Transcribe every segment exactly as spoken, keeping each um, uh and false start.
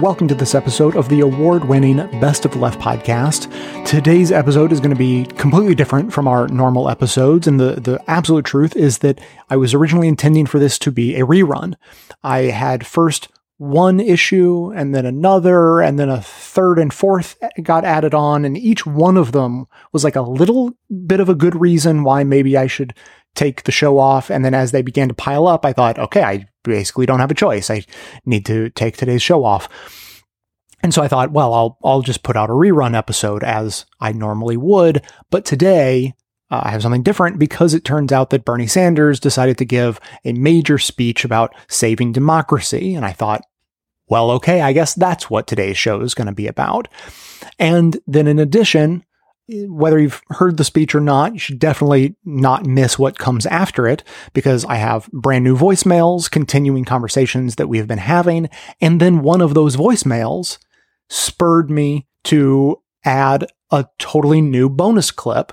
Welcome to this episode of the award-winning Best of Left podcast. Today's episode is going to be completely different from our normal episodes, and the, the absolute truth is that I was originally intending for this to be a rerun. I had first one issue, and then another, and then a third and fourth got added on, and each one of them was like a little bit of a good reason why maybe I should take the show off. And then as they began to pile up, I thought, okay, I basically don't have a choice. I need to take today's show off. And so I thought, well, I'll, I'll just put out a rerun episode as I normally would. But today uh, I have something different, because it turns out that Bernie Sanders decided to give a major speech about saving democracy. And I thought, well, okay, I guess that's what today's show is going to be about. And then in addition, whether you've heard the speech or not, you should definitely not miss what comes after it, because I have brand new voicemails, continuing conversations that we have been having. And then one of those voicemails spurred me to add a totally new bonus clip,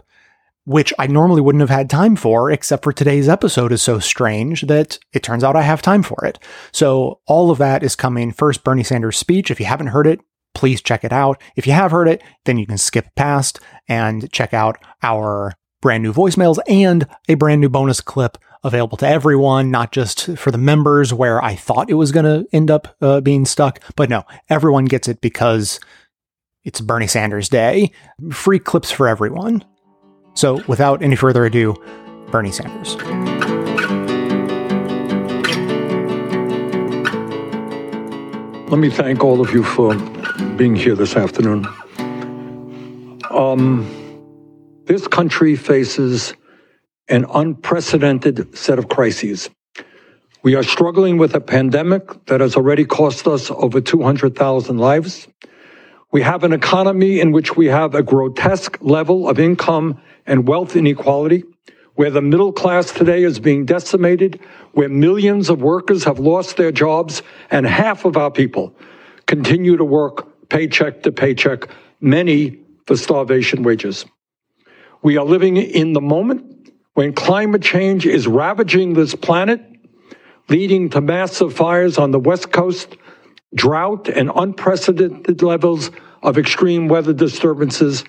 which I normally wouldn't have had time for, except for today's episode is so strange that it turns out I have time for it. So all of that is coming. First, Bernie Sanders' speech. If you haven't heard it, please check it out. If you have heard it, then you can skip past and check out our brand new voicemails and a brand new bonus clip available to everyone, not just for the members where I thought it was going to end up uh, being stuck. But no, everyone gets it because it's Bernie Sanders Day. Free clips for everyone. So without any further ado, Bernie Sanders. Let me thank all of you for being here this afternoon. Um, this country faces an unprecedented set of crises. We are struggling with a pandemic that has already cost us over two hundred thousand lives. We have an economy in which we have a grotesque level of income and wealth inequality, where the middle class today is being decimated, where millions of workers have lost their jobs, and half of our people continue to work paycheck to paycheck, many for starvation wages. We are living in the moment when climate change is ravaging this planet, leading to massive fires on the West Coast, drought, and unprecedented levels of extreme weather disturbances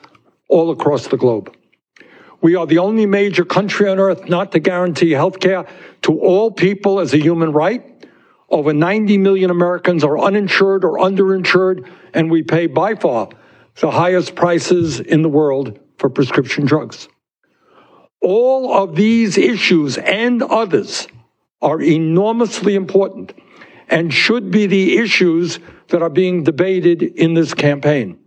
all across the globe. We are the only major country on earth not to guarantee health care to all people as a human right. Over ninety million Americans are uninsured or underinsured, and we pay by far the highest prices in the world for prescription drugs. All of these issues and others are enormously important and should be the issues that are being debated in this campaign.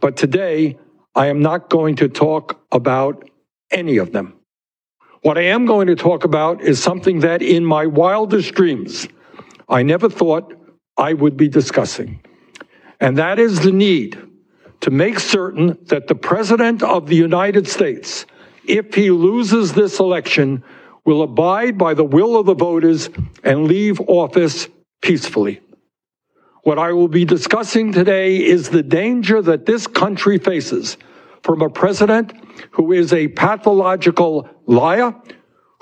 But today, I am not going to talk about any of them. What I am going to talk about is something that in my wildest dreams, I never thought I would be discussing. And that is the need to make certain that the President of the United States, if he loses this election, will abide by the will of the voters and leave office peacefully. What I will be discussing today is the danger that this country faces from a president who is a pathological liar,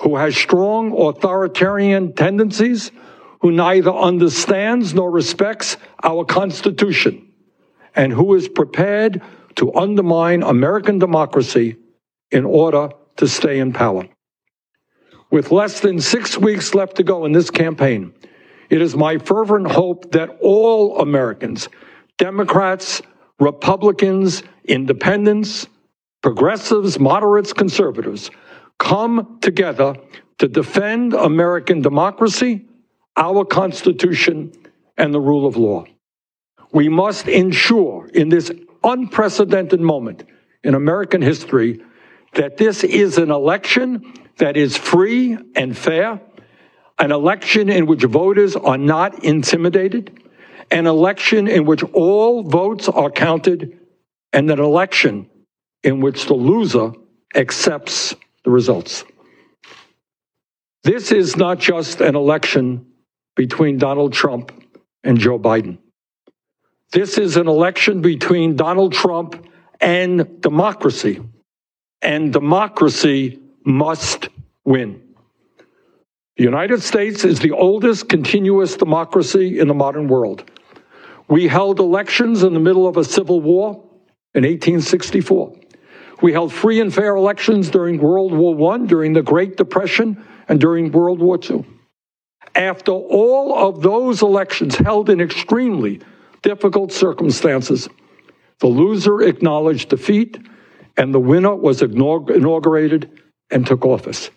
who has strong authoritarian tendencies, who neither understands nor respects our Constitution, and who is prepared to undermine American democracy in order to stay in power. With less than six weeks left to go in this campaign, it is my fervent hope that all Americans, Democrats, Republicans, independents, progressives, moderates, conservatives, come together to defend American democracy, our Constitution, and the rule of law. We must ensure in this unprecedented moment in American history that this is an election that is free and fair, an election in which voters are not intimidated, an election in which all votes are counted, and an election in which the loser accepts the results. This is not just an election between Donald Trump and Joe Biden. This is an election between Donald Trump and democracy, and democracy must win. The United States is the oldest continuous democracy in the modern world. We held elections in the middle of a civil war in eighteen sixty-four. We held free and fair elections during World War One, during the Great Depression, and during World War Two. After all of those elections held in extremely difficult circumstances, the loser acknowledged defeat, and the winner was inaugurated and took office.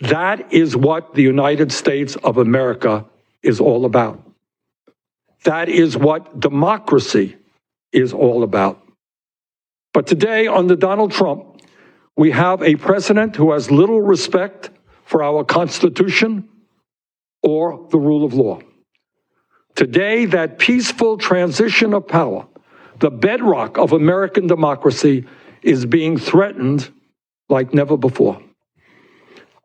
That is what the United States of America is all about. That is what democracy is all about. But today, under Donald Trump, we have a president who has little respect for our Constitution or the rule of law. Today, that peaceful transition of power, the bedrock of American democracy, is being threatened like never before.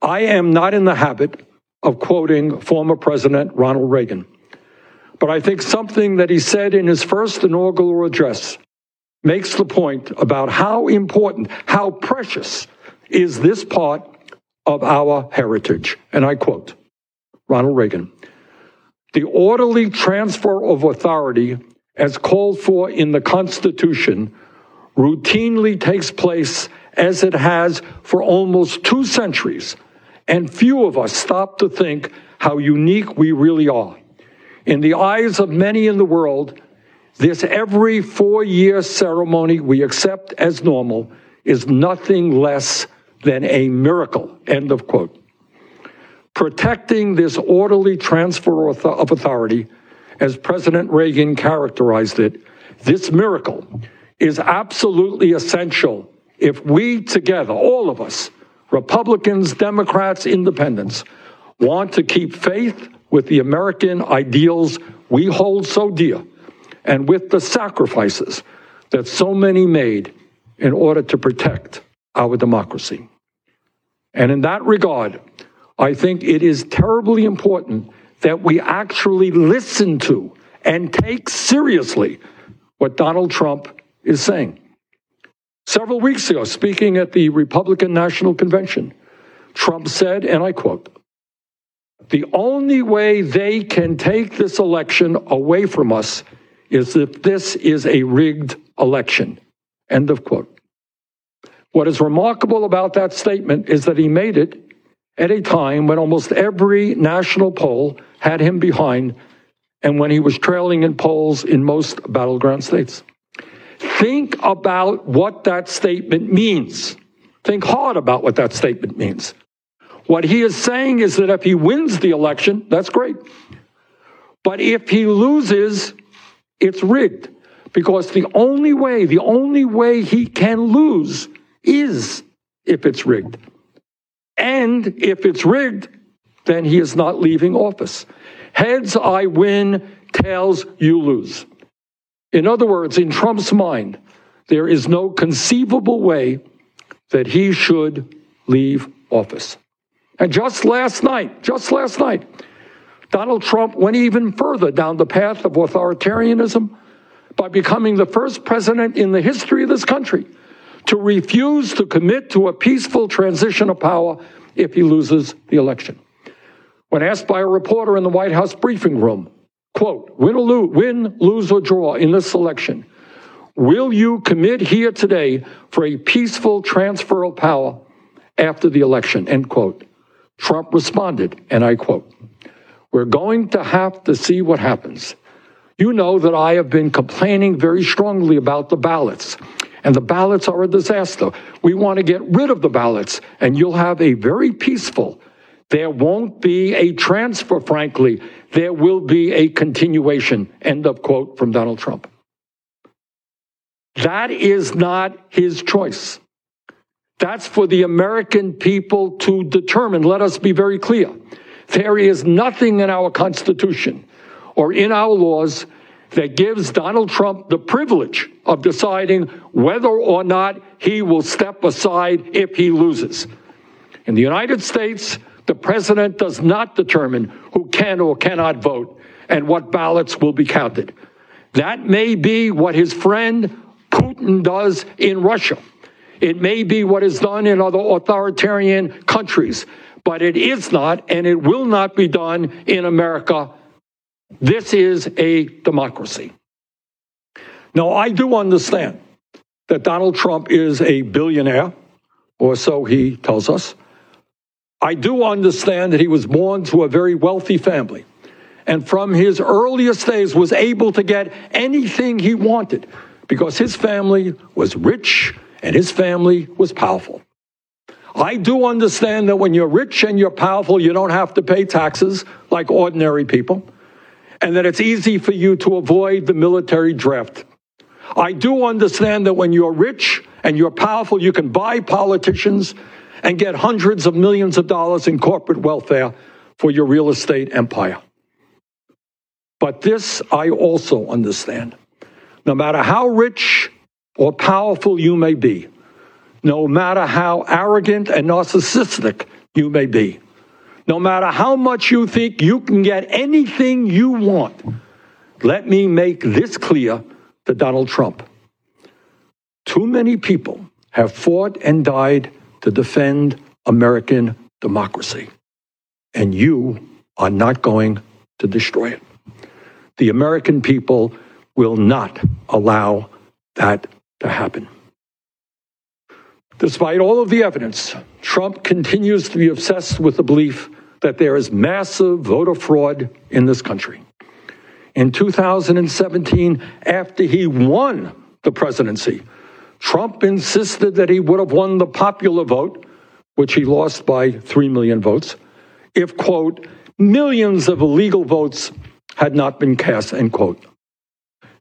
I am not in the habit of quoting former President Ronald Reagan, but I think something that he said in his first inaugural address makes the point about how important, how precious is this part of our heritage. And I quote Ronald Reagan, "The orderly transfer of authority as called for in the Constitution routinely takes place as it has for almost two centuries, and few of us stop to think how unique we really are. In the eyes of many in the world, this every four-year ceremony we accept as normal is nothing less than a miracle," end of quote. Protecting this orderly transfer of authority, as President Reagan characterized it, this miracle is absolutely essential if we together, all of us, Republicans, Democrats, Independents, want to keep faith with the American ideals we hold so dear and with the sacrifices that so many made in order to protect our democracy. And in that regard, I think it is terribly important that we actually listen to and take seriously what Donald Trump is saying. Several weeks ago, speaking at the Republican National Convention, Trump said, and I quote, "The only way they can take this election away from us is if this is a rigged election," end of quote. What is remarkable about that statement is that he made it at a time when almost every national poll had him behind and when he was trailing in polls in most battleground states. Think about what that statement means. Think hard about what that statement means. What he is saying is that if he wins the election, that's great. But if he loses, it's rigged, because the only way, the only way he can lose is if it's rigged. And if it's rigged, then he is not leaving office. Heads, I win. Tails, you lose. In other words, in Trump's mind, there is no conceivable way that he should leave office. And just last night, just last night, Donald Trump went even further down the path of authoritarianism by becoming the first president in the history of this country to refuse to commit to a peaceful transition of power if he loses the election. When asked by a reporter in the White House briefing room, quote, win, or lose, win, lose, or draw in this election, will you commit here today for a peaceful transfer of power after the election, end quote, Trump responded, and I quote, "We're going to have to see what happens. You know that I have been complaining very strongly about the ballots, and the ballots are a disaster. We want to get rid of the ballots, and you'll have a very peaceful, there won't be a transfer, frankly, there will be a continuation," end of quote from Donald Trump. That is not his choice. That's for the American people to determine. Let us be very clear. There is nothing in our Constitution or in our laws that gives Donald Trump the privilege of deciding whether or not he will step aside if he loses. In the United States, the president does not determine who can or cannot vote and what ballots will be counted. That may be what his friend Putin does in Russia. It may be what is done in other authoritarian countries, but it is not and it will not be done in America This is a democracy. Now, I do understand that Donald Trump is a billionaire, or so he tells us. I do understand that he was born to a very wealthy family, and from his earliest days was able to get anything he wanted because his family was rich and his family was powerful. I do understand that when you're rich and you're powerful, you don't have to pay taxes like ordinary people, and that it's easy for you to avoid the military draft. I do understand that when you're rich and you're powerful, you can buy politicians and get hundreds of millions of dollars in corporate welfare for your real estate empire. But this I also understand. No matter how rich or powerful you may be, no matter how arrogant and narcissistic you may be, no matter how much you think you can get anything you want, let me make this clear to Donald Trump. Too many people have fought and died to defend American democracy, and you are not going to destroy it. The American people will not allow that to happen. Despite all of the evidence, Trump continues to be obsessed with the belief that there is massive voter fraud in this country. In two thousand seventeen, after he won the presidency, Trump insisted that he would have won the popular vote, which he lost by three million votes, if, quote, millions of illegal votes had not been cast, end quote.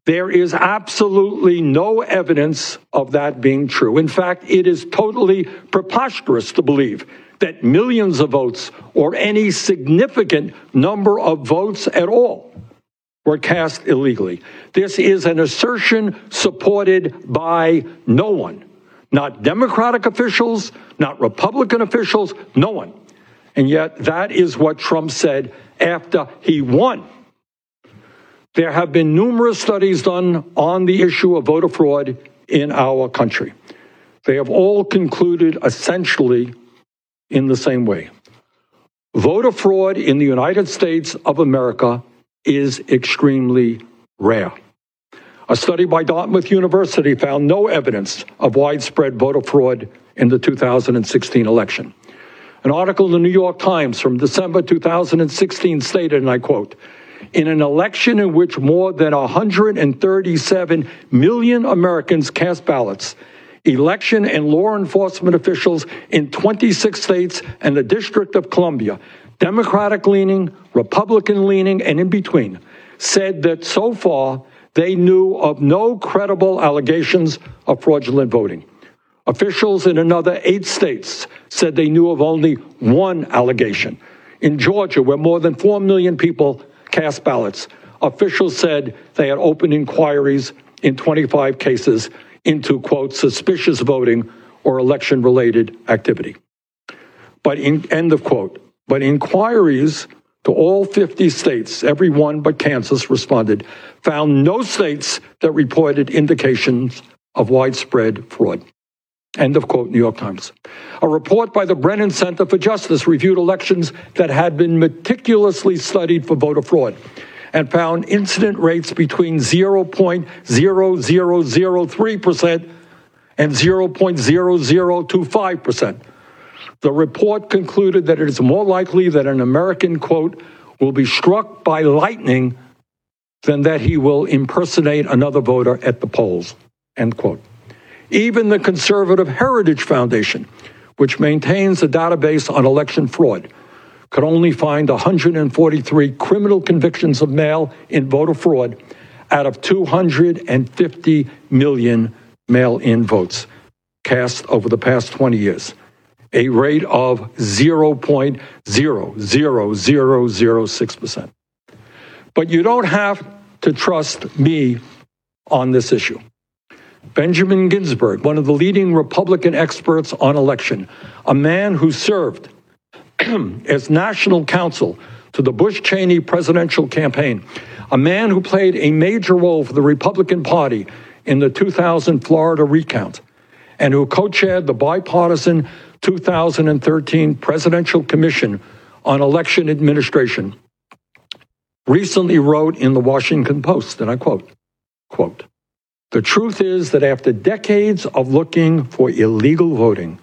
There is absolutely no evidence of that being true. In fact, it is totally preposterous to believe that millions of votes or any significant number of votes at all were cast illegally. This is an assertion supported by no one, not Democratic officials, not Republican officials, no one. And yet that is what Trump said after he won. There have been numerous studies done on the issue of voter fraud in our country. They have all concluded essentially in the same way. Voter fraud in the United States of America is extremely rare. A study by Dartmouth University found no evidence of widespread voter fraud in the two thousand sixteen election. An article in the New York Times from December two thousand sixteen stated, and I quote, "In an election in which more than one hundred thirty-seven million Americans cast ballots, election and law enforcement officials in twenty-six states and the District of Columbia, Democratic-leaning, Republican-leaning, and in between, said that so far they knew of no credible allegations of fraudulent voting. Officials in another eight states said they knew of only one allegation. In Georgia, where more than four million people cast ballots, officials said they had opened inquiries in twenty-five cases into, quote, suspicious voting or election-related activity." But in, end of quote. But inquiries to all fifty states, every one but Kansas responded, found no states that reported indications of widespread fraud. End of quote, New York Times. A report by the Brennan Center for Justice reviewed elections that had been meticulously studied for voter fraud and found incident rates between zero point zero zero zero three percent and zero point zero zero two five percent. The report concluded that it is more likely that an American, quote, will be struck by lightning than that he will impersonate another voter at the polls, end quote. Even the conservative Heritage Foundation, which maintains a database on election fraud, could only find one hundred forty-three criminal convictions of mail in voter fraud out of two hundred fifty million mail-in votes cast over the past twenty years, a rate of zero point zero zero zero zero six percent. But you don't have to trust me on this issue. Benjamin Ginsburg, one of the leading Republican experts on election, a man who served as national counsel to the Bush-Cheney presidential campaign, a man who played a major role for the Republican Party in the two thousand Florida recount, and who co-chaired the bipartisan two thousand thirteen Presidential Commission on Election Administration, recently wrote in the Washington Post, and I quote, quote, "The truth is that after decades of looking for illegal voting,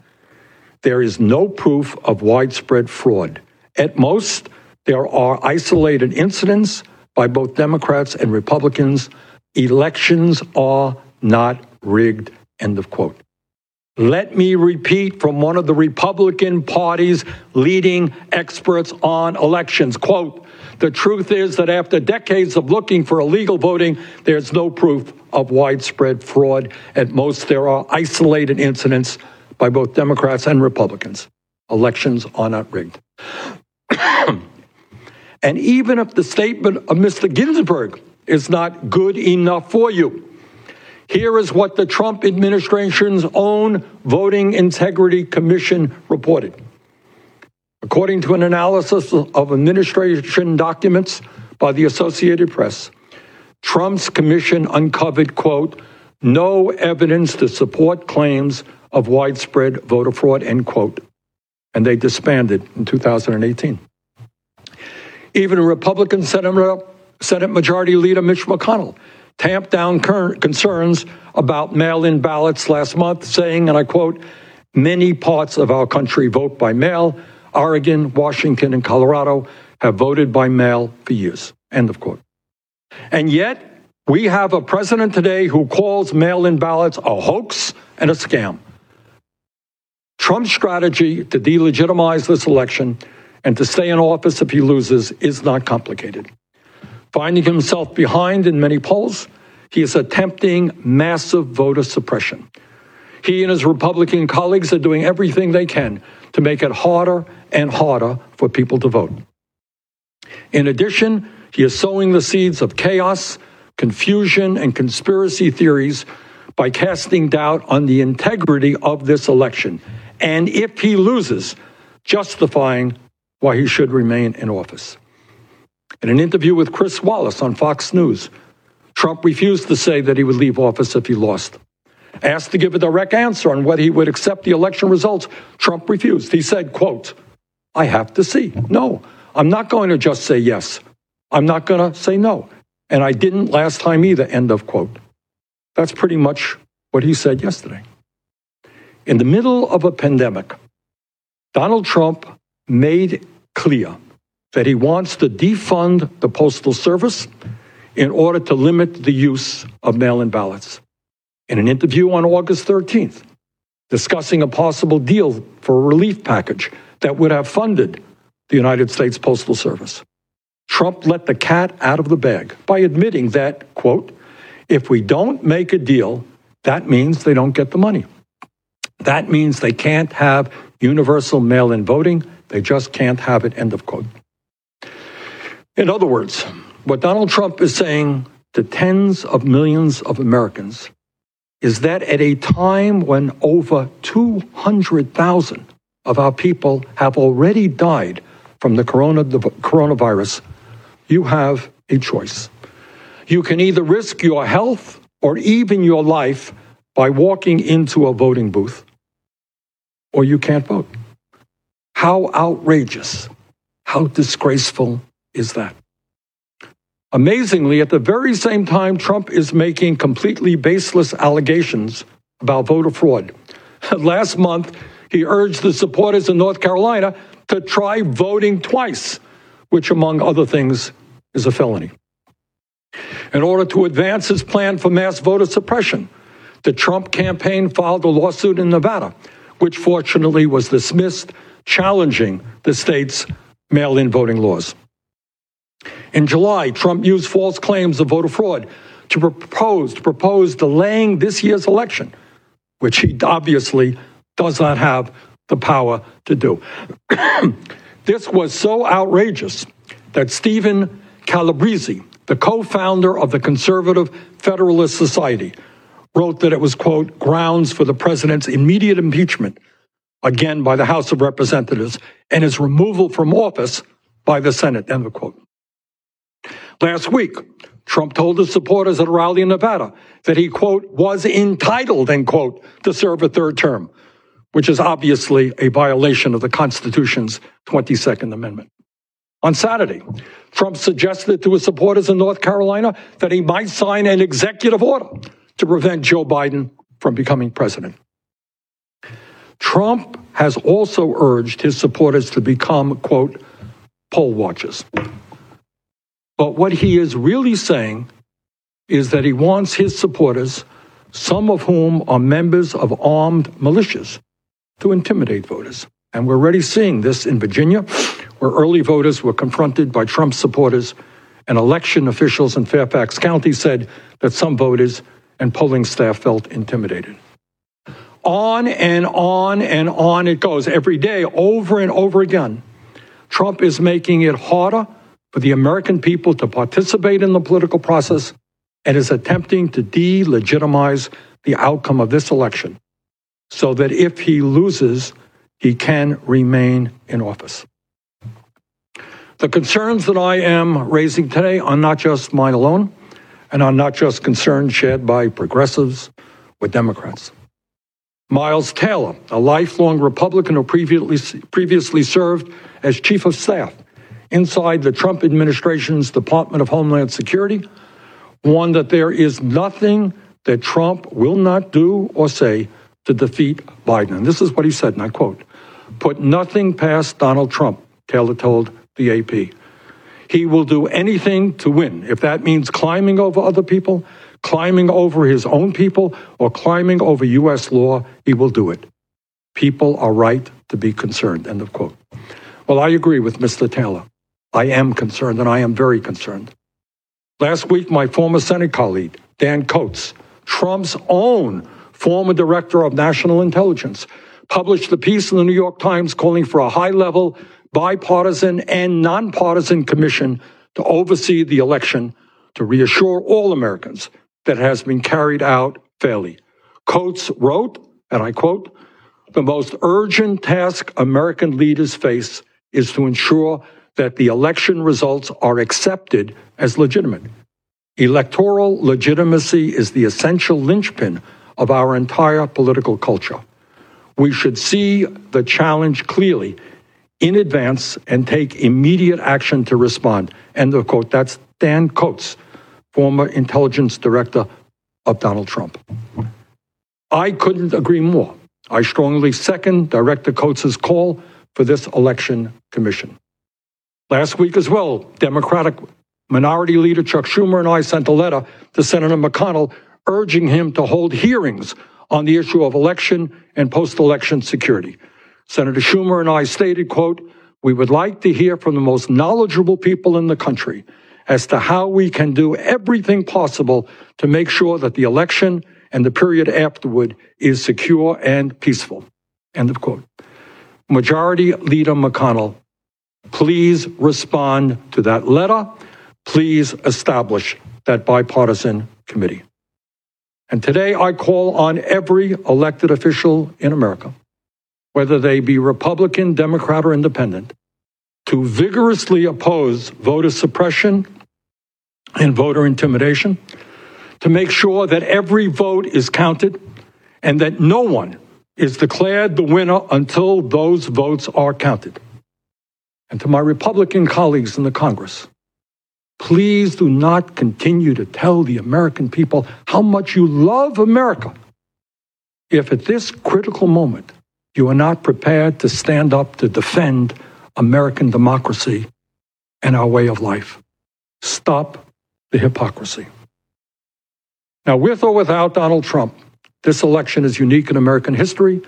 there is no proof of widespread fraud. At most, there are isolated incidents by both Democrats and Republicans. Elections are not rigged," end of quote. Let me repeat from one of the Republican Party's leading experts on elections, quote, "The truth is that after decades of looking for illegal voting, there's no proof of widespread fraud. At most, there are isolated incidents by both Democrats and Republicans. Elections are not rigged." And even if the statement of Mister Ginsburg is not good enough for you, here is what the Trump administration's own Voting Integrity Commission reported. According to an analysis of administration documents by the Associated Press, Trump's commission uncovered, quote, "no evidence to support claims of widespread voter fraud," end quote. And they disbanded in two thousand eighteen. Even Republican Senate, Senate Majority Leader Mitch McConnell tamped down concerns about mail-in ballots last month, saying, and I quote, "Many parts of our country vote by mail. Oregon, Washington, and Colorado have voted by mail for years," end of quote. And yet, we have a president today who calls mail-in ballots a hoax and a scam. Trump's strategy to delegitimize this election and to stay in office if he loses is not complicated. Finding himself behind in many polls, he is attempting massive voter suppression. He and his Republican colleagues are doing everything they can to make it harder and harder for people to vote. In addition, he is sowing the seeds of chaos, confusion, and conspiracy theories by casting doubt on the integrity of this election, and if he loses, justifying why he should remain in office. In an interview with Chris Wallace on Fox News, Trump refused to say that he would leave office if he lost. Asked to give a direct answer on whether he would accept the election results, Trump refused. He said, quote, "I have to see. No, I'm not going to just say yes. I'm not going to say no. And I didn't last time either," end of quote. That's pretty much what he said yesterday. In the middle of a pandemic, Donald Trump made clear that he wants to defund the Postal Service in order to limit the use of mail-in ballots. In an interview on August thirteenth, discussing a possible deal for a relief package that would have funded the United States Postal Service, Trump let the cat out of the bag by admitting that, quote, "if we don't make a deal, that means they don't get the money. That means they can't have universal mail-in voting. They just can't have it," end of quote. In other words, what Donald Trump is saying to tens of millions of Americans is that at a time when over two hundred thousand of our people have already died from the corona, the coronavirus, you have a choice. You can either risk your health or even your life by walking into a voting booth, or you can't vote. How outrageous, how disgraceful is that? Amazingly, at the very same time, Trump is making completely baseless allegations about voter fraud. Last month, he urged the supporters in North Carolina to try voting twice, which, among other things, is a felony. In order to advance his plan for mass voter suppression, the Trump campaign filed a lawsuit in Nevada, which fortunately was dismissed, challenging the state's mail-in voting laws. In July, Trump used false claims of voter fraud to propose, to propose delaying this year's election, which he obviously does not have the power to do. This was so outrageous that Stephen Calabresi, the co-founder of the Conservative Federalist Society, wrote that it was, quote, grounds for the president's immediate impeachment, again by the House of Representatives, and his removal from office by the Senate, end of quote. Last week, Trump told his supporters at a rally in Nevada that he, quote, was entitled, end quote, to serve a third term, which is obviously a violation of the Constitution's twenty-second Amendment. on Saturday. Trump suggested to his supporters in North Carolina that he might sign an executive order to prevent Joe Biden from becoming president. Trump has also urged his supporters to become, quote, poll watchers. But what he is really saying is that he wants his supporters, some of whom are members of armed militias, to intimidate voters. And we're already seeing this in Virginia, where early voters were confronted by Trump supporters, and election officials in Fairfax County said that some voters and polling staff felt intimidated. On and on and on it goes. Every day, over and over again, Trump is making it harder for the American people to participate in the political process and is attempting to delegitimize the outcome of this election so that if he loses, he can remain in office. The concerns that I am raising today are not just mine alone, and are not just concerns shared by progressives or Democrats. Miles Taylor, a lifelong Republican who previously, previously served as chief of staff inside the Trump administration's Department of Homeland Security, warned that there is nothing that Trump will not do or say to defeat Biden. And this is what he said, and I quote, "Put nothing past Donald Trump," Taylor told the A P. "He will do anything to win, if that means climbing over other people, climbing over his own people, or climbing over U S law, he will do it. People are right to be concerned," end of quote. Well, I agree with Mister Taylor. I am concerned, and I am very concerned. Last week, my former Senate colleague, Dan Coats, Trump's own former director of national intelligence, published a piece in the New York Times calling for a high-level, bipartisan, and nonpartisan commission to oversee the election to reassure all Americans that it has been carried out fairly. Coates wrote, and I quote, "The most urgent task American leaders face is to ensure that the election results are accepted as legitimate. Electoral legitimacy is the essential linchpin of our entire political culture. We should see the challenge clearly in advance and take immediate action to respond." End of quote. That's Dan Coats, former intelligence director of Donald Trump. I couldn't agree more. I strongly second Director Coates' call for this election commission. Last week as well, Democratic Minority Leader Chuck Schumer and I sent a letter to Senator McConnell urging him to hold hearings on the issue of election and post-election security. Senator Schumer and I stated, quote, "We would like to hear from the most knowledgeable people in the country as to how we can do everything possible to make sure that the election and the period afterward is secure and peaceful," end of quote. Majority Leader McConnell, please respond to that letter. Please establish that bipartisan committee. And today I call on every elected official in America, whether they be Republican, Democrat, or Independent, to vigorously oppose voter suppression and voter intimidation, to make sure that every vote is counted and that no one is declared the winner until those votes are counted. And to my Republican colleagues in the Congress, please do not continue to tell the American people how much you love America if at this critical moment you are not prepared to stand up to defend American democracy and our way of life. Stop the hypocrisy. Now, with or without Donald Trump, this election is unique in American history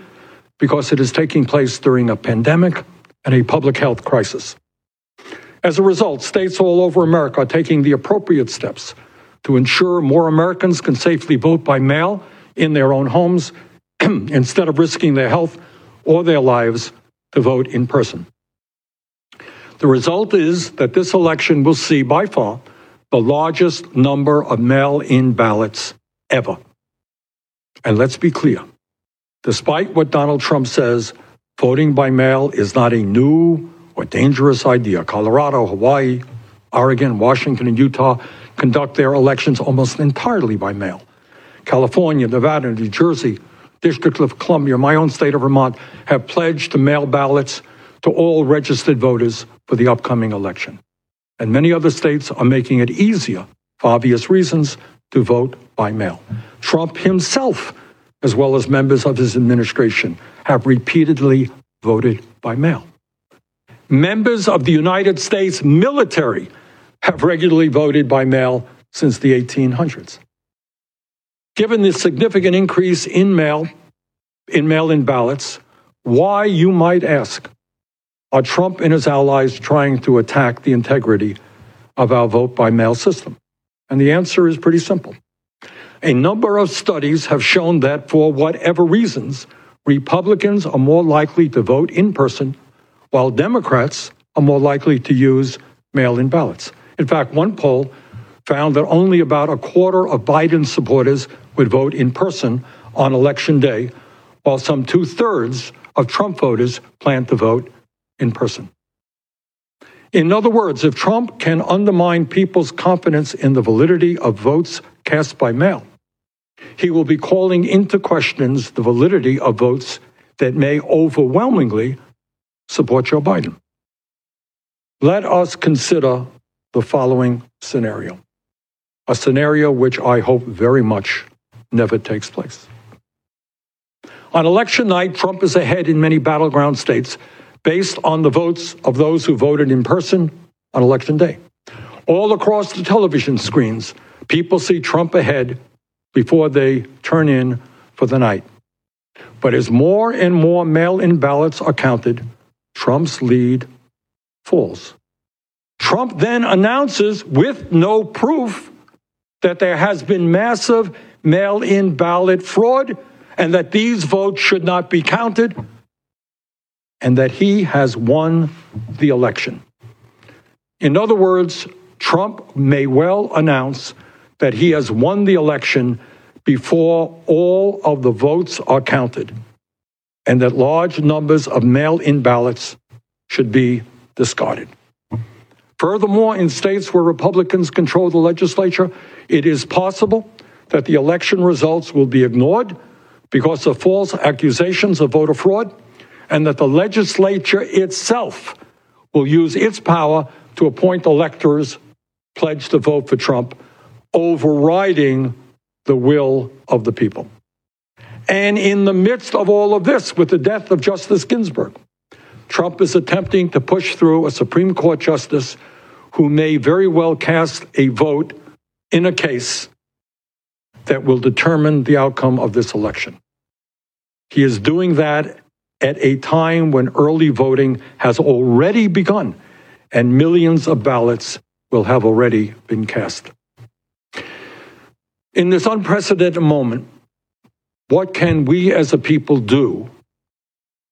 because it is taking place during a pandemic and a public health crisis. As a result, states all over America are taking the appropriate steps to ensure more Americans can safely vote by mail in their own homes instead of risking their health or their lives to vote in person. The result is that this election will see by far the largest number of mail-in ballots ever. And let's be clear, despite what Donald Trump says, voting by mail is not a new or dangerous idea. Colorado, Hawaii, Oregon, Washington, and Utah conduct their elections almost entirely by mail. California, Nevada, New Jersey, District of Columbia, my own state of Vermont, have pledged to mail ballots to all registered voters for the upcoming election. And many other states are making it easier, for obvious reasons, to vote by mail. Trump himself, as well as members of his administration, have repeatedly voted by mail. Members of the United States military have regularly voted by mail since the eighteen hundreds. Given the significant increase in mail, in mail-in ballots, why, you might ask, are Trump and his allies trying to attack the integrity of our vote-by-mail system? And the answer is pretty simple. A number of studies have shown that, for whatever reasons, Republicans are more likely to vote in person, while Democrats are more likely to use mail-in ballots. In fact, one poll found that only about a quarter of Biden supporters would vote in person on Election Day, while some two-thirds of Trump voters plan to vote in person. In other words, if Trump can undermine people's confidence in the validity of votes cast by mail, he will be calling into question the validity of votes that may overwhelmingly support Joe Biden. Let us consider the following scenario, a scenario which I hope very much never takes place. On election night, Trump is ahead in many battleground states based on the votes of those who voted in person on election day. All across the television screens, people see Trump ahead before they turn in for the night. But as more and more mail-in ballots are counted, Trump's lead falls. Trump then announces, with no proof, that there has been massive mail-in ballot fraud, and that these votes should not be counted, and that he has won the election. In other words, Trump may well announce that he has won the election before all of the votes are counted, and that large numbers of mail-in ballots should be discarded. Furthermore, in states where Republicans control the legislature, it is possible that the election results will be ignored because of false accusations of voter fraud, and that the legislature itself will use its power to appoint electors pledged to vote for Trump, overriding the will of the people. And in the midst of all of this, with the death of Justice Ginsburg, Trump is attempting to push through a Supreme Court justice who may very well cast a vote in a case that will determine the outcome of this election. He is doing that at a time when early voting has already begun and millions of ballots will have already been cast. In this unprecedented moment, what can we as a people do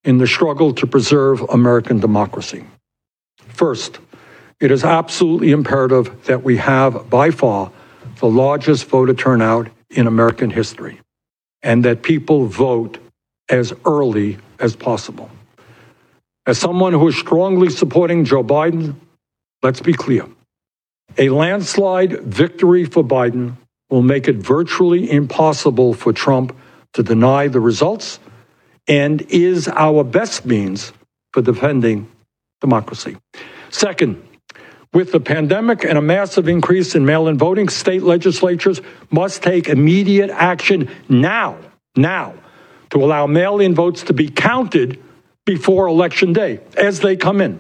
in the struggle to preserve American democracy? First, it is absolutely imperative that we have, by far, the largest voter turnout in American history, and that people vote as early as possible. As someone who is strongly supporting Joe Biden, let's be clear. A landslide victory for Biden will make it virtually impossible for Trump to deny the results, and is our best means for defending democracy. Second, with the pandemic and a massive increase in mail-in voting, state legislatures must take immediate action now, now, to allow mail-in votes to be counted before Election Day as they come in.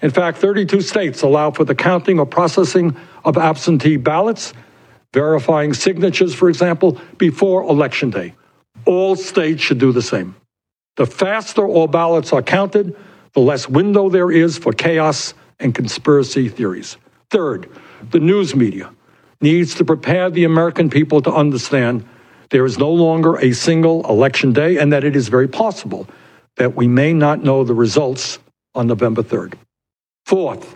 In fact, thirty-two states allow for the counting or processing of absentee ballots, verifying signatures, for example, before Election Day. All states should do the same. The faster all ballots are counted, the less window there is for chaos and conspiracy theories. Third, the news media needs to prepare the American people to understand there is no longer a single election day, and that it is very possible that we may not know the results on November third. Fourth,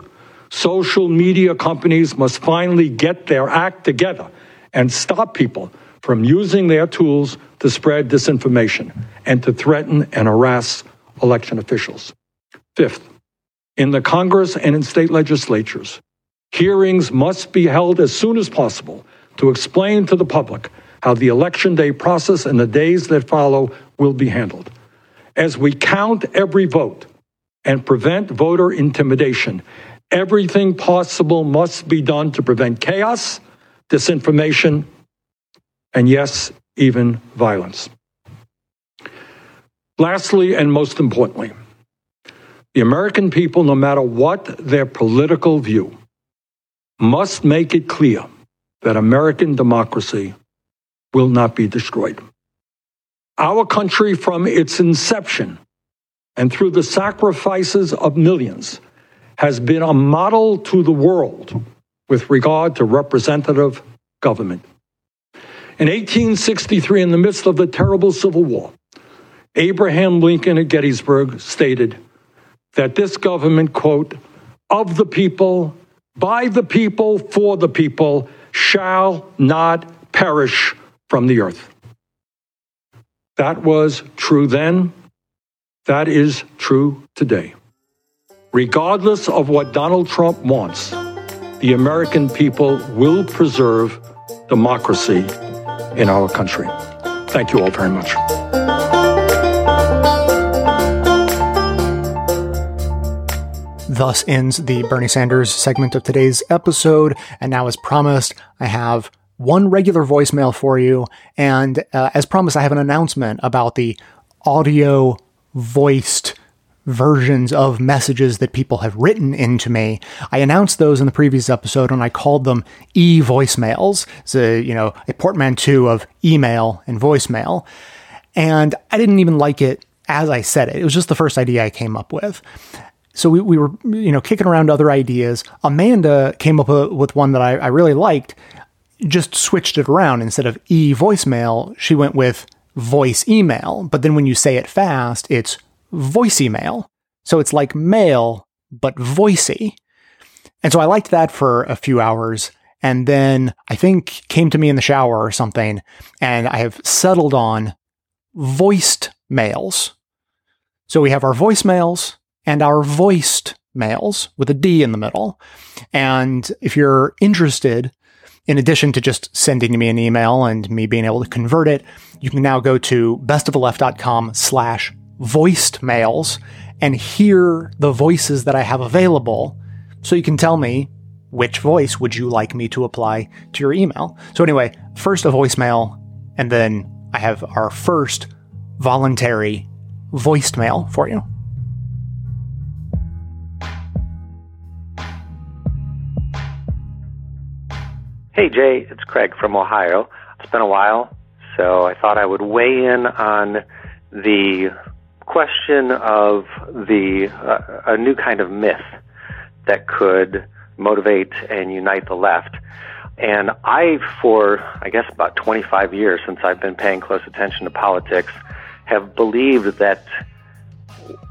social media companies must finally get their act together and stop people from using their tools to spread disinformation and to threaten and harass election officials. Fifth, in the Congress and in state legislatures, hearings must be held as soon as possible to explain to the public how the election day process and the days that follow will be handled. As we count every vote and prevent voter intimidation. Everything possible must be done to prevent chaos, disinformation, and yes, even violence. Lastly, and most importantly, the American people, no matter what their political view, must make it clear that American democracy will not be destroyed. Our country, from its inception and through the sacrifices of millions, has been a model to the world with regard to representative government. In eighteen sixty-three, in the midst of the terrible Civil War, Abraham Lincoln at Gettysburg stated that this government, quote, of the people, by the people, for the people, shall not perish from the earth. That was true then. That is true today. Regardless of what Donald Trump wants, the American people will preserve democracy in our country. Thank you all very much. Thus ends the Bernie Sanders segment of today's episode. And now, as promised, I have one regular voicemail for you. And uh, as promised, I have an announcement about the audio voiced versions of messages that people have written into me. I announced those in the previous episode, and I called them e-voicemails. So, you know, a portmanteau of email and voicemail. And I didn't even like it as I said it. It was just the first idea I came up with. So we, we were, you know, kicking around other ideas. Amanda came up with one that I, I really liked, just switched it around. Instead of e-voicemail, she went with voice email. But then when you say it fast, it's voice email. So it's like mail, but voicey. And so I liked that for a few hours. And then I think came to me in the shower or something. And I have settled on voiced mails. So we have our voicemails and our voiced mails with a D in the middle. And if you're interested, in addition to just sending me an email and me being able to convert it, you can now go to bestoftheleft.com slash voiced mails and hear the voices that I have available. So you can tell me which voice would you like me to apply to your email. So anyway, first a voicemail, and then I have our first voluntary voiced mail for you. Hey, Jay, it's Craig from Ohio. It's been a while, so I thought I would weigh in on the question of the uh, a new kind of myth that could motivate and unite the left. And I, for, I guess, about twenty-five years since I've been paying close attention to politics, have believed that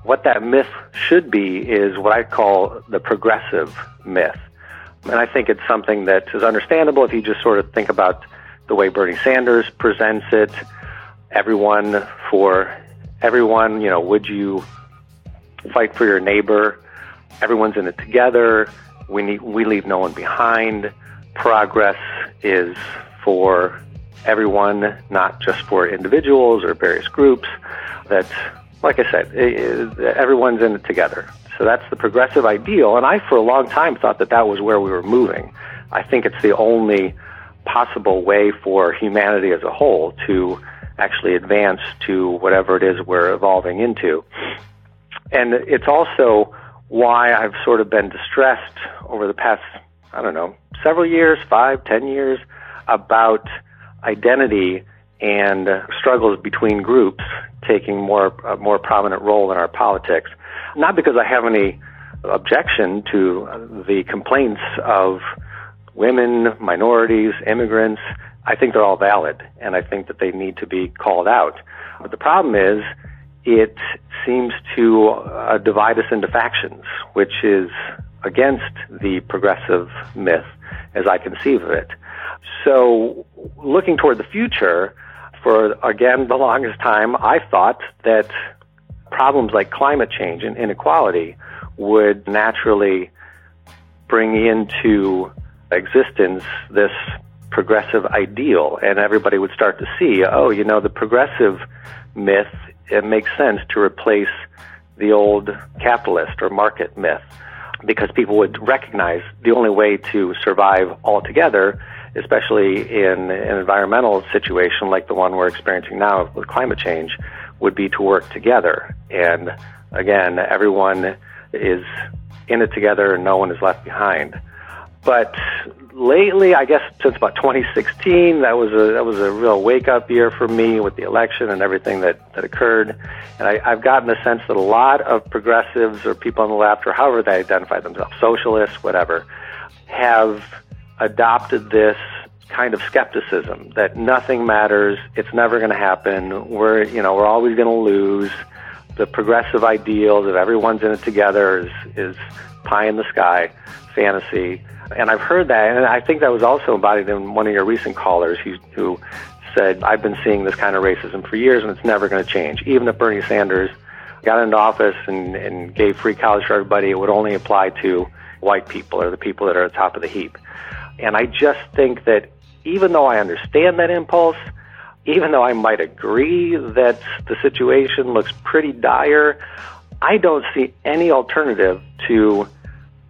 what that myth should be is what I call the progressive myth. And I think it's something that is understandable if you just sort of think about the way Bernie Sanders presents it. Everyone for everyone, you know, would you fight for your neighbor? Everyone's in it together. We need, we leave no one behind. Progress is for everyone, not just for individuals or various groups. That, like I said, it, everyone's in it together. So that's the progressive ideal, and I, for a long time, thought that that was where we were moving. I think it's the only possible way for humanity as a whole to actually advance to whatever it is we're evolving into. And it's also why I've sort of been distressed over the past, I don't know, several years, five, ten years, about identity and struggles between groups taking more a more prominent role in our politics. Not because I have any objection to the complaints of women, minorities, immigrants. I think they're all valid, and I think that they need to be called out. But the problem is it seems to uh, divide us into factions, which is against the progressive myth as I conceive of it. So looking toward the future, for, again, the longest time, I thought that problems like climate change and inequality would naturally bring into existence this progressive ideal, and everybody would start to see, oh, you know, the progressive myth, it makes sense to replace the old capitalist or market myth, because people would recognize the only way to survive altogether, especially in an environmental situation like the one we're experiencing now with climate change, would be to work together. And again, everyone is in it together and no one is left behind. But lately, I guess since about twenty sixteen, that was a that was a real wake-up year for me with the election and everything that, that occurred. And I, I've gotten the sense that a lot of progressives or people on the left, or however they identify themselves, socialists, whatever, have adopted this kind of skepticism that nothing matters, it's never going to happen, we're, you know, we're always going to lose. The progressive ideals of everyone's in it together is, is pie in the sky fantasy. And I've heard that, and I think that was also embodied in one of your recent callers who, who said, I've been seeing this kind of racism for years and it's never going to change. Even if Bernie Sanders got into office and, and gave free college for everybody, it would only apply to white people or the people that are at the top of the heap. And I just think that even though I understand that impulse, even though I might agree that the situation looks pretty dire, I don't see any alternative to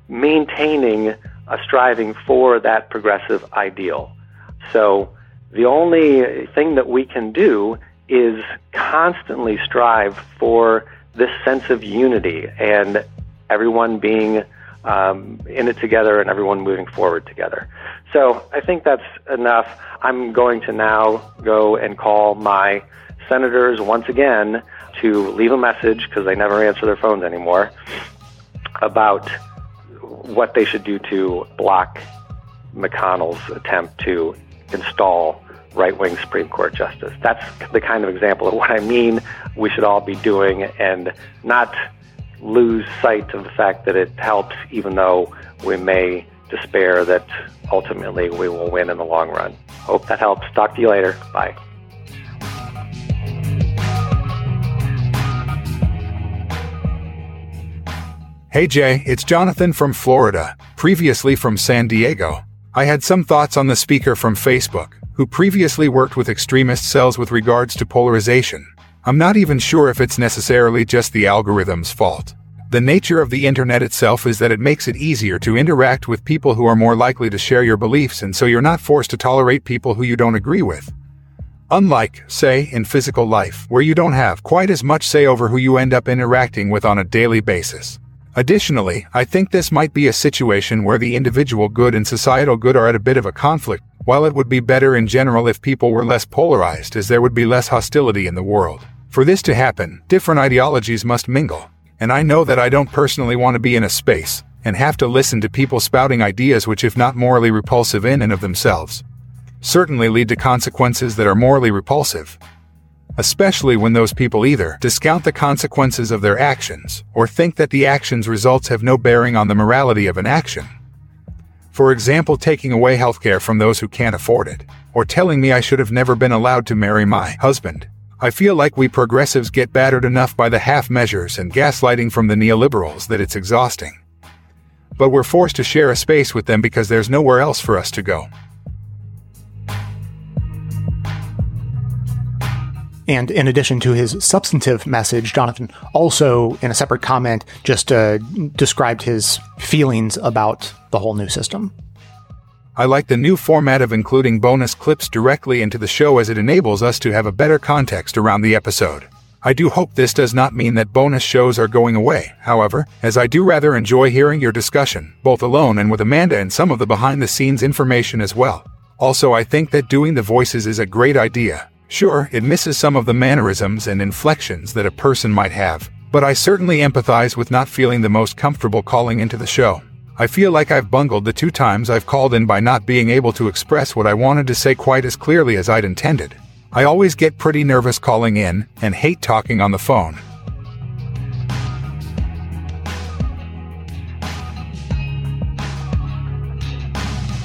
maintaining a striving for that progressive ideal. So the only thing that we can do is constantly strive for this sense of unity and everyone being um, in it together and everyone moving forward together. So I think that's enough. I'm going to now go and call my senators once again to leave a message, because they never answer their phones anymore, about what they should do to block McConnell's attempt to install right-wing Supreme Court justice. That's the kind of example of what I mean we should all be doing, and not lose sight of the fact that it helps, even though we may despair that ultimately we will win in the long run. Hope that helps. Talk to you later. Bye. Hey Jay, it's Jonathan from Florida, previously from San Diego. I had some thoughts on the speaker from Facebook, who previously worked with extremist cells with regards to polarization. I'm not even sure if it's necessarily just the algorithm's fault. The nature of the internet itself is that it makes it easier to interact with people who are more likely to share your beliefs, and so you're not forced to tolerate people who you don't agree with. Unlike, say, in physical life, where you don't have quite as much say over who you end up interacting with on a daily basis. Additionally, I think this might be a situation where the individual good and societal good are at a bit of a conflict, while it would be better in general if people were less polarized, as there would be less hostility in the world. For this to happen, different ideologies must mingle. And I know that I don't personally want to be in a space and have to listen to people spouting ideas which, if not morally repulsive in and of themselves, certainly lead to consequences that are morally repulsive, especially when those people either discount the consequences of their actions or think that the action's results have no bearing on the morality of an action. For example, taking away healthcare from those who can't afford it, or telling me I should have never been allowed to marry my husband. I feel like we progressives get battered enough by the half-measures and gaslighting from the neoliberals that it's exhausting. But we're forced to share a space with them because there's nowhere else for us to go. And in addition to his substantive message, Jonathan also, in a separate comment, just uh, described his feelings about the whole new system. I like the new format of including bonus clips directly into the show, as it enables us to have a better context around the episode. I do hope this does not mean that bonus shows are going away, however, as I do rather enjoy hearing your discussion, both alone and with Amanda, and some of the behind-the-scenes information as well. Also, I think that doing the voices is a great idea. Sure, it misses some of the mannerisms and inflections that a person might have, but I certainly empathize with not feeling the most comfortable calling into the show. I feel like I've bungled the two times I've called in by not being able to express what I wanted to say quite as clearly as I'd intended. I always get pretty nervous calling in and hate talking on the phone.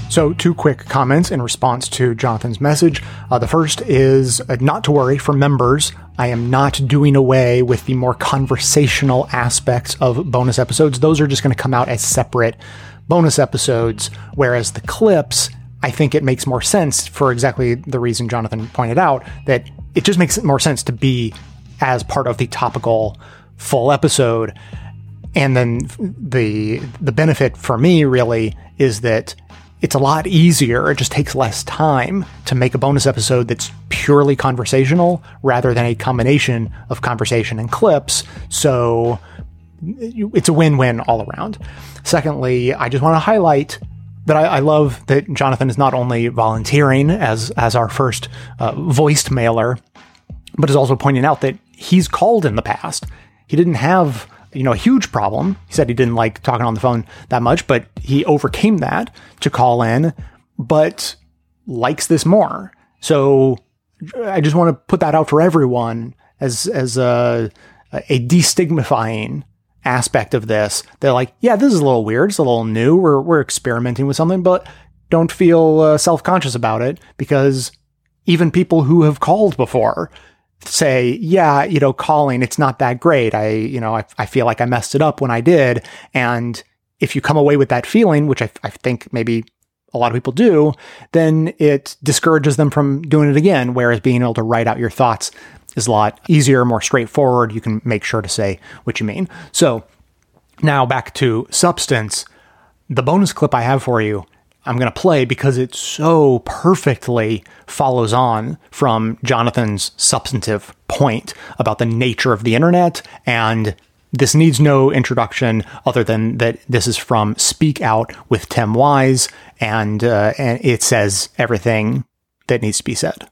So, two quick comments in response to Jonathan's message. Uh, the first is uh, not to worry for members. I am not doing away with the more conversational aspects of bonus episodes. Those are just going to come out as separate bonus episodes, whereas the clips, I think it makes more sense for exactly the reason Jonathan pointed out, that it just makes more sense to be as part of the topical full episode. And then the the benefit for me really is that it's a lot easier. It just takes less time to make a bonus episode that's purely conversational rather than a combination of conversation and clips. So it's a win-win all around. Secondly, I just want to highlight that I, I love that Jonathan is not only volunteering as, as our first uh, voiced mailer, but is also pointing out that he's called in the past. He didn't have, you know, a huge problem. He said he didn't like talking on the phone that much, but he overcame that to call in, but likes this more. So I just want to put that out for everyone as, as a, a destigmatizing aspect of this. They're like, yeah, this is a little weird. It's a little new. We're, we're experimenting with something, but don't feel uh, self-conscious about it, because even people who have called before say, yeah, you know, calling, it's not that great. I, you know, I, I feel like I messed it up when I did. And if you come away with that feeling, which I, I think maybe a lot of people do, then it discourages them from doing it again. Whereas being able to write out your thoughts is a lot easier, more straightforward. You can make sure to say what you mean. So now back to substance. The bonus clip I have for you, I'm going to play because it so perfectly follows on from Jonathan's substantive point about the nature of the internet. And this needs no introduction other than that this is from Speak Out with Tim Wise, and, uh, and it says everything that needs to be said.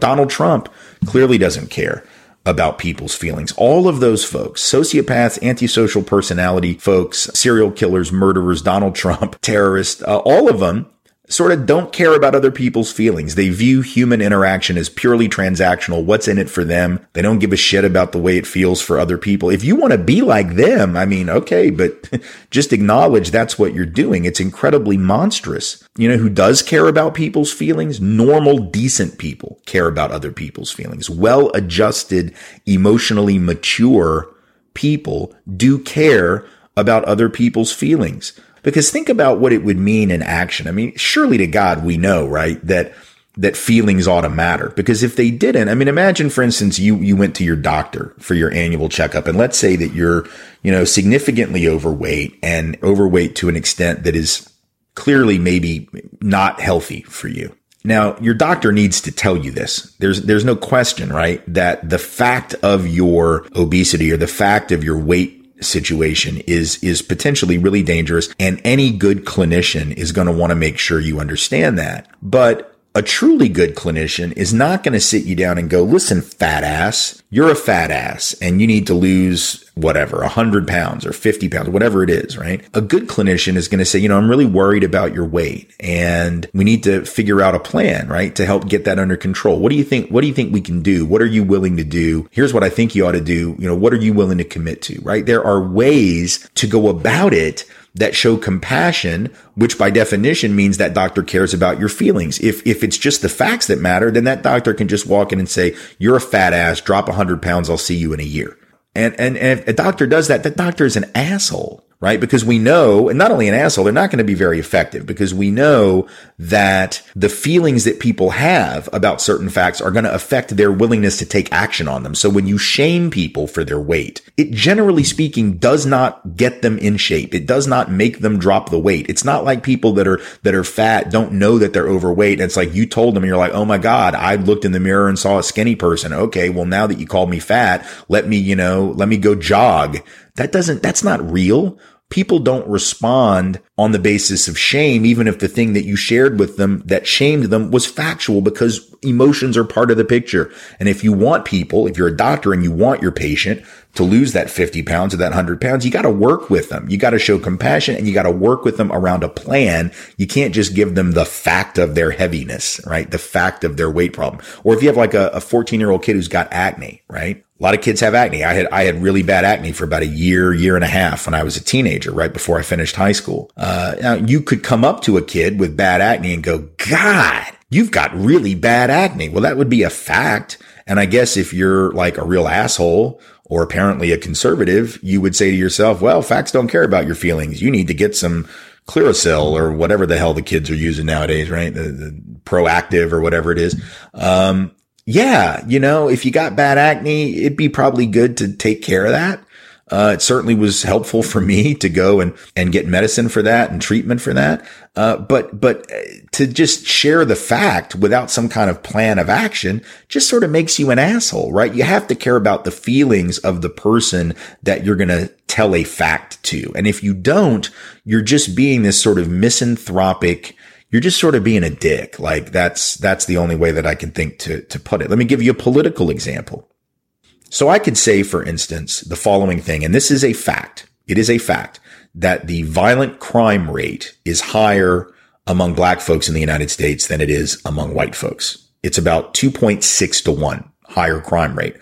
Donald Trump clearly doesn't care about people's feelings. All of those folks, sociopaths, antisocial personality folks, serial killers, murderers, Donald Trump, terrorists, uh, all of them sort of don't care about other people's feelings. They view human interaction as purely transactional. What's in it for them? They don't give a shit about the way it feels for other people. If you want to be like them, I mean, okay, but just acknowledge that's what you're doing. It's incredibly monstrous. You know who does care about people's feelings? Normal, decent people care about other people's feelings. Well-adjusted, emotionally mature people do care about other people's feelings. Because think about what it would mean in action. I mean, surely to God we know, right, that that feelings ought to matter. Because if they didn't, I mean, imagine, for instance, you you went to your doctor for your annual checkup, and let's say that you're, you know, significantly overweight and overweight to an extent that is clearly maybe not healthy for you. Now, your doctor needs to tell you this. There's there's no question, right, that the fact of your obesity or the fact of your weight situation is is potentially really dangerous, and any good clinician is going to want to make sure you understand that. But a truly good clinician is not going to sit you down and go, listen, fat ass, you're a fat ass and you need to lose whatever, one hundred pounds or fifty pounds, whatever it is, right? A good clinician is going to say, you know, I'm really worried about your weight and we need to figure out a plan, right, to help get that under control. What do you think? What do you think we can do? What are you willing to do? Here's what I think you ought to do. You know, what are you willing to commit to, right? There are ways to go about it that show compassion, which by definition means that doctor cares about your feelings. If if it's just the facts that matter, then that doctor can just walk in and say, you're a fat ass, drop one hundred pounds, I'll see you in a year. And, and, and if a doctor does that, that doctor is an asshole, right? Because we know, and not only an asshole, they're not going to be very effective, because we know that the feelings that people have about certain facts are going to affect their willingness to take action on them. So when you shame people for their weight, it generally speaking does not get them in shape. It does not make them drop the weight. It's not like people that are, that are fat don't know that they're overweight. And it's like you told them and you're like, oh my God, I looked in the mirror and saw a skinny person. Okay, well, now that you called me fat, let me, you know, let me go jog. That doesn't, that's not real. People don't respond on the basis of shame, even if the thing that you shared with them that shamed them was factual, because emotions are part of the picture. And if you want people, if you're a doctor and you want your patient to lose that fifty pounds or that one hundred pounds, you got to work with them. You got to show compassion and you got to work with them around a plan. You can't just give them the fact of their heaviness, right? The fact of their weight problem. Or if you have like a, a fourteen year old kid who's got acne, right? A lot of kids have acne. I had, I had really bad acne for about a year, year and a half when I was a teenager, right before I finished high school. Uh, now you could come up to a kid with bad acne and go, God, you've got really bad acne. Well, that would be a fact. And I guess if you're like a real asshole or apparently a conservative, you would say to yourself, well, facts don't care about your feelings. You need to get some Clearasil or whatever the hell the kids are using nowadays, right? The, the Proactive or whatever it is. Um, yeah, you know, if you got bad acne, it'd be probably good to take care of that. Uh, it certainly was helpful for me to go and, and get medicine for that and treatment for that. Uh, but, but to just share the fact without some kind of plan of action just sort of makes you an asshole, right? You have to care about the feelings of the person that you're going to tell a fact to. And if you don't, you're just being this sort of misanthropic, you're just sort of being a dick. Like that's, that's the only way that I can think to, to put it. Let me give you a political example. So I could say, for instance, the following thing, and this is a fact. It is a fact that the violent crime rate is higher among black folks in the United States than it is among white folks. It's about two point six to one higher crime rate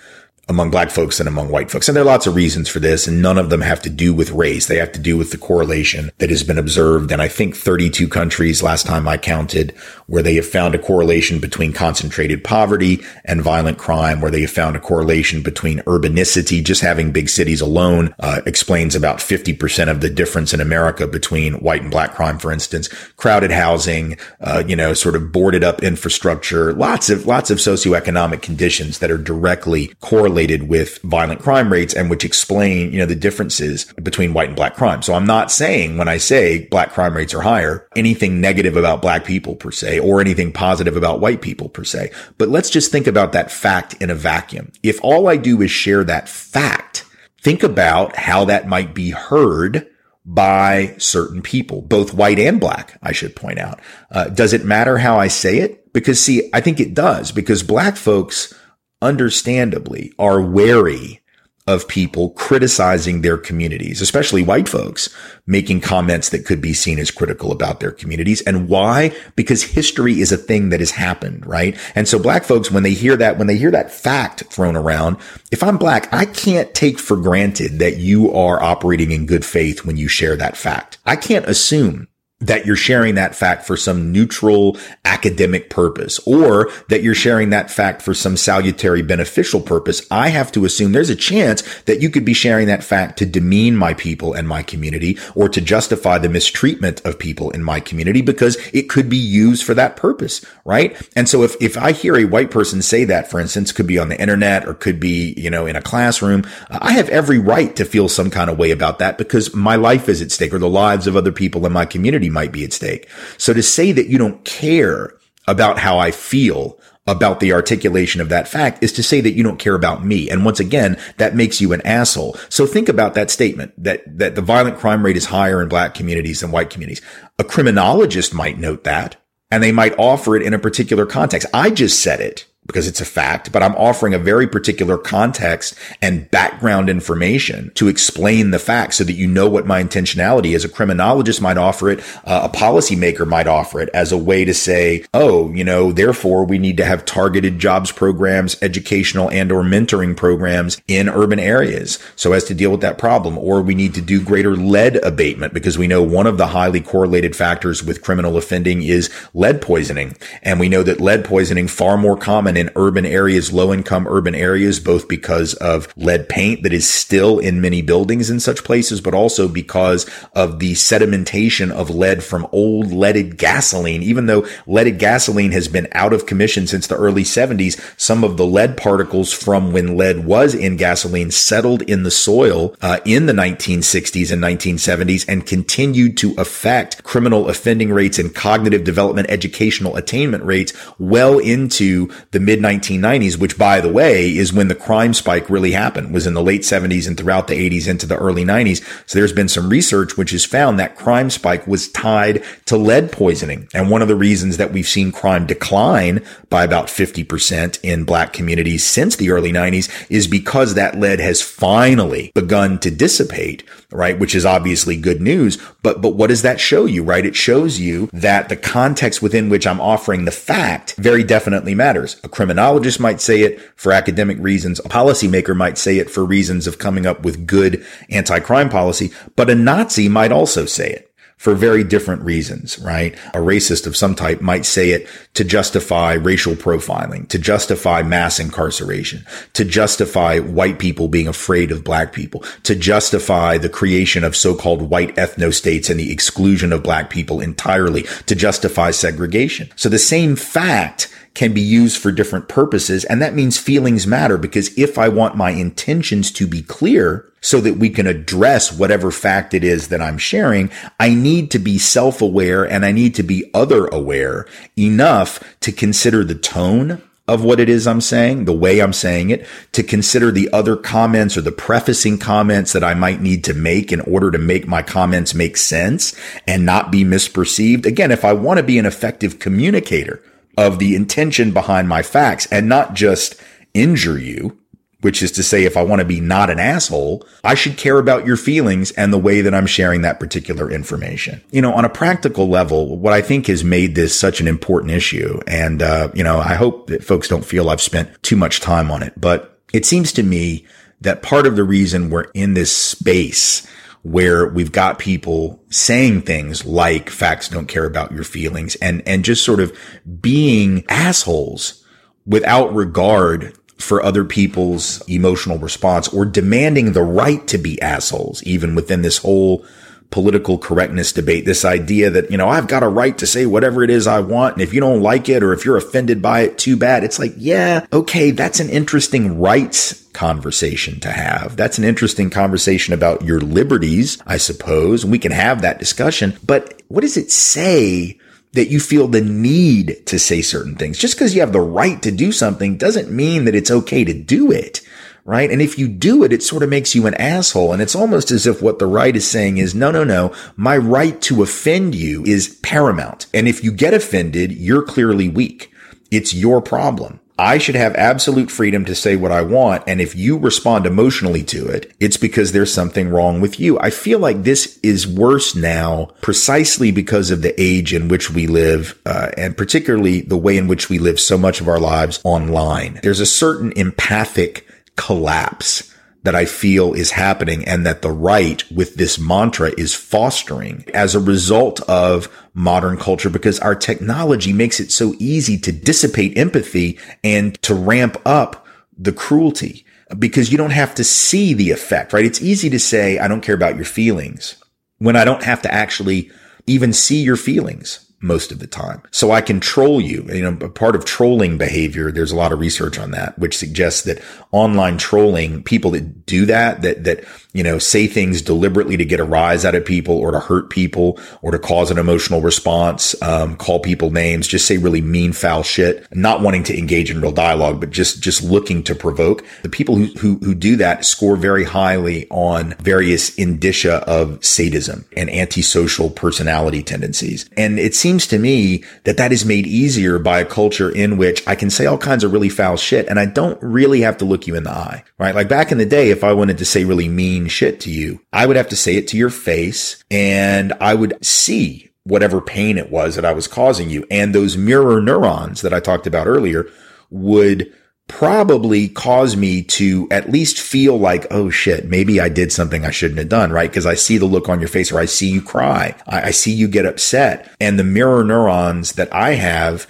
among black folks than among white folks. And there are lots of reasons for this, and none of them have to do with race. They have to do with the correlation that has been observed in, I think, thirty-two countries last time I counted, where they have found a correlation between concentrated poverty and violent crime, where they have found a correlation between urbanicity. Just having big cities alone uh, explains about fifty percent of the difference in America between white and black crime, for instance. Crowded housing, uh, you know, sort of boarded up infrastructure, lots of, lots of socioeconomic conditions that are directly correlated with violent crime rates and which explain, you know, the differences between white and black crime. So I'm not saying when I say black crime rates are higher, anything negative about black people per se, or anything positive about white people per se. But let's just think about that fact in a vacuum. If all I do is share that fact, think about how that might be heard by certain people, both white and black, I should point out. Uh, does it matter how I say it? Because see, I think it does, because black folks understandably are wary of people criticizing their communities, especially white folks making comments that could be seen as critical about their communities. And why? Because history is a thing that has happened, right? And so black folks, when they hear that, when they hear that fact thrown around, if I'm black, I can't take for granted that you are operating in good faith when you share that fact. I can't assume that you're sharing that fact for some neutral academic purpose, or that you're sharing that fact for some salutary beneficial purpose. I have to assume there's a chance that you could be sharing that fact to demean my people and my community, or to justify the mistreatment of people in my community, because it could be used for that purpose, right? And so if, if I hear a white person say that, for instance, could be on the internet or could be, you know, in a classroom, I have every right to feel some kind of way about that, because my life is at stake, or the lives of other people in my community might be at stake. So to say that you don't care about how I feel about the articulation of that fact is to say that you don't care about me. And once again, that makes you an asshole. So think about that statement that, that the violent crime rate is higher in black communities than white communities. A criminologist might note that, and they might offer it in a particular context. I just said it because it's a fact, but I'm offering a very particular context and background information to explain the fact so that you know what my intentionality is. A criminologist might offer it. Uh, a policymaker might offer it as a way to say, oh, you know, therefore we need to have targeted jobs programs, educational and or mentoring programs in urban areas so as to deal with that problem. Or we need to do greater lead abatement, because we know one of the highly correlated factors with criminal offending is lead poisoning. And we know that lead poisoning far more common in urban areas, low-income urban areas, both because of lead paint that is still in many buildings in such places, but also because of the sedimentation of lead from old leaded gasoline. Even though leaded gasoline has been out of commission since the early seventies, some of the lead particles from when lead was in gasoline settled in the soil uh, in the nineteen sixties and nineteen seventies and continued to affect criminal offending rates and cognitive development, educational attainment rates well into the mid nineteen nineties, which, by the way, is when the crime spike really happened, was in the late seventies and throughout the eighties into the early nineties. So there's been some research which has found that crime spike was tied to lead poisoning. And one of the reasons that we've seen crime decline by about fifty percent in black communities since the early nineties is because that lead has finally begun to dissipate, right? Which is obviously good news. But, but what does that show you, right? It shows you that the context within which I'm offering the fact very definitely matters. A criminologist might say it for academic reasons. A policymaker might say it for reasons of coming up with good anti-crime policy, but a Nazi might also say it for very different reasons, right? A racist of some type might say it to justify racial profiling, to justify mass incarceration, to justify white people being afraid of black people, to justify the creation of so-called white ethno-states and the exclusion of black people entirely, to justify segregation. So the same fact can be used for different purposes. And that means feelings matter, because if I want my intentions to be clear so that we can address whatever fact it is that I'm sharing, I need to be self-aware and I need to be other aware enough to consider the tone of what it is I'm saying, the way I'm saying it, to consider the other comments or the prefacing comments that I might need to make in order to make my comments make sense and not be misperceived. Again, if I want to be an effective communicator of the intention behind my facts and not just injure you, which is to say, if I want to be not an asshole, I should care about your feelings and the way that I'm sharing that particular information. You know, on a practical level, what I think has made this such an important issue, and, uh, you know, I hope that folks don't feel I've spent too much time on it, but it seems to me that part of the reason we're in this space where we've got people saying things like facts don't care about your feelings and, and just sort of being assholes without regard for other people's emotional response, or demanding the right to be assholes, even within this whole political correctness debate, this idea that, you know, I've got a right to say whatever it is I want. And if you don't like it, or if you're offended by it, too bad. It's like, yeah, okay, that's an interesting rights conversation to have. That's an interesting conversation about your liberties, I suppose. We can have that discussion. But what does it say that you feel the need to say certain things? Just because you have the right to do something doesn't mean that it's okay to do it, right? And if you do it, it sort of makes you an asshole. And it's almost as if what the right is saying is, no, no, no, my right to offend you is paramount. And if you get offended, you're clearly weak. It's your problem. I should have absolute freedom to say what I want. And if you respond emotionally to it, it's because there's something wrong with you. I feel like this is worse now precisely because of the age in which we live, uh, and particularly the way in which we live so much of our lives online. There's a certain empathic collapse that I feel is happening, and that the right with this mantra is fostering as a result of modern culture, because our technology makes it so easy to dissipate empathy and to ramp up the cruelty, because you don't have to see the effect, right? It's easy to say, I don't care about your feelings, when I don't have to actually even see your feelings most of the time. So I can troll you. You know, part of trolling behavior, there's a lot of research on that, which suggests that online trolling, people that do that, that, that, you know, say things deliberately to get a rise out of people or to hurt people or to cause an emotional response, um, call people names, just say really mean, foul shit, not wanting to engage in real dialogue, but just, just looking to provoke. The people who, who, who do that score very highly on various indicia of sadism and antisocial personality tendencies. And it seems Seems to me that that is made easier by a culture in which I can say all kinds of really foul shit and I don't really have to look you in the eye, right? Like back in the day, if I wanted to say really mean shit to you, I would have to say it to your face and I would see whatever pain it was that I was causing you. And those mirror neurons that I talked about earlier would probably cause me to at least feel like, oh shit, maybe I did something I shouldn't have done, right? Because I see the look on your face, or I see you cry. I, I see you get upset. And the mirror neurons that I have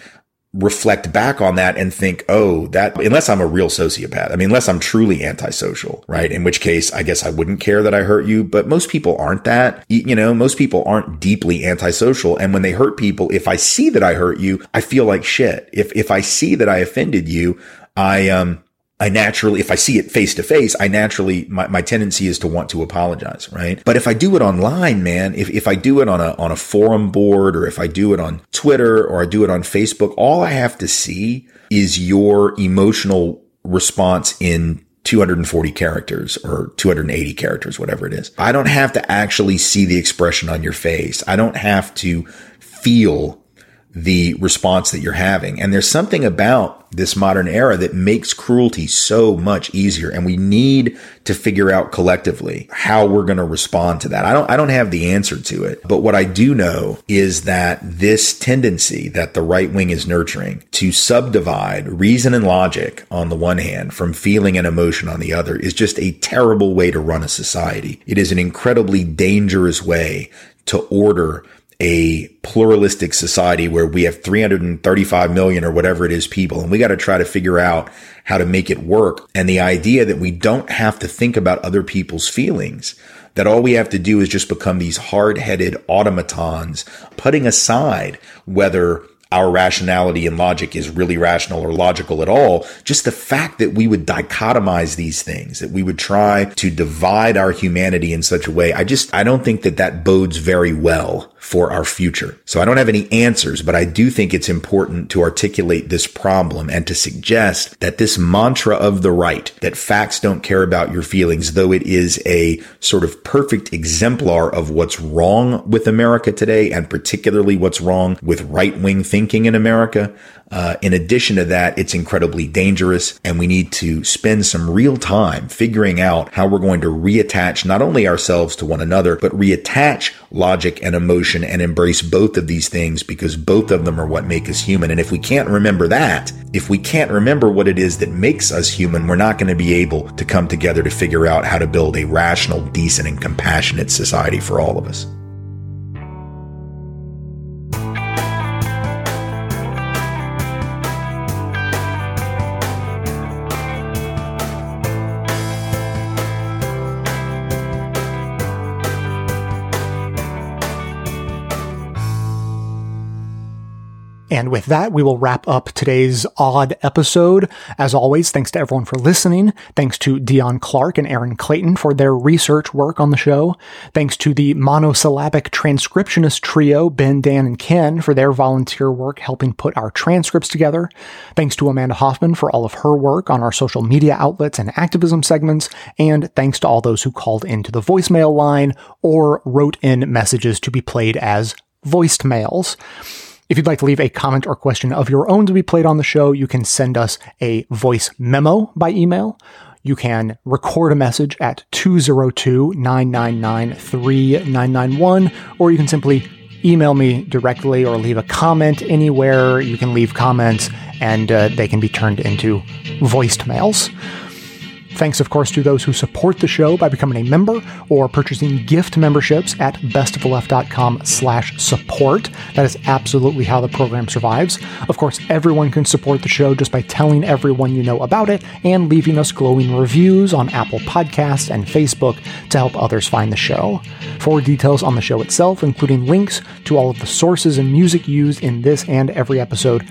reflect back on that and think, oh, that, unless I'm a real sociopath, I mean, unless I'm truly antisocial, right? In which case, I guess I wouldn't care that I hurt you, but most people aren't that, you know, most people aren't deeply antisocial. And when they hurt people, if I see that I hurt you, I feel like shit. If, if I see that I offended you, I, um, I naturally, if I see it face to face, I naturally, my, my tendency is to want to apologize, right? But if I do it online, man, if, if I do it on a, on a forum board, or if I do it on Twitter, or I do it on Facebook, all I have to see is your emotional response in two hundred forty characters or two hundred eighty characters, whatever it is. I don't have to actually see the expression on your face. I don't have to feel the response that you're having. And there's something about this modern era that makes cruelty so much easier. And we need to figure out collectively how we're going to respond to that. I don't, I don't have the answer to it, but what I do know is that this tendency that the right wing is nurturing to subdivide reason and logic on the one hand from feeling and emotion on the other is just a terrible way to run a society. It is an incredibly dangerous way to order a pluralistic society where we have three hundred thirty-five million or whatever it is people, and we got to try to figure out how to make it work. And the idea that we don't have to think about other people's feelings, that all we have to do is just become these hard-headed automatons, putting aside whether our rationality and logic is really rational or logical at all. Just the fact that we would dichotomize these things, that we would try to divide our humanity in such a way, I just, I don't think that that bodes very well for our future. So I don't have any answers, but I do think it's important to articulate this problem and to suggest that this mantra of the right, that facts don't care about your feelings, though it is a sort of perfect exemplar of what's wrong with America today, and particularly what's wrong with right-wing thinking. thinking in America. Uh, in addition to that, it's incredibly dangerous, and we need to spend some real time figuring out how we're going to reattach not only ourselves to one another, but reattach logic and emotion and embrace both of these things, because both of them are what make us human. And if we can't remember that, if we can't remember what it is that makes us human, we're not going to be able to come together to figure out how to build a rational, decent, and compassionate society for all of us. And with that, we will wrap up today's odd episode. As always, thanks to everyone for listening. Thanks to Dion Clark and Aaron Clayton for their research work on the show. Thanks to the monosyllabic transcriptionist trio, Ben, Dan, and Ken, for their volunteer work helping put our transcripts together. Thanks to Amanda Hoffman for all of her work on our social media outlets and activism segments. And thanks to all those who called into the voicemail line or wrote in messages to be played as voiced mails. If you'd like to leave a comment or question of your own to be played on the show, you can send us a voice memo by email. You can record a message at two oh two, nine nine nine, three nine nine one, or you can simply email me directly or leave a comment anywhere. You can leave comments, and uh, they can be turned into voiced mails. Thanks, of course, to those who support the show by becoming a member or purchasing gift memberships at best of left dot com slash support. That is absolutely how the program survives. Of course, everyone can support the show just by telling everyone you know about it and leaving us glowing reviews on Apple Podcasts and Facebook to help others find the show. For details on the show itself, including links to all of the sources and music used in this and every episode,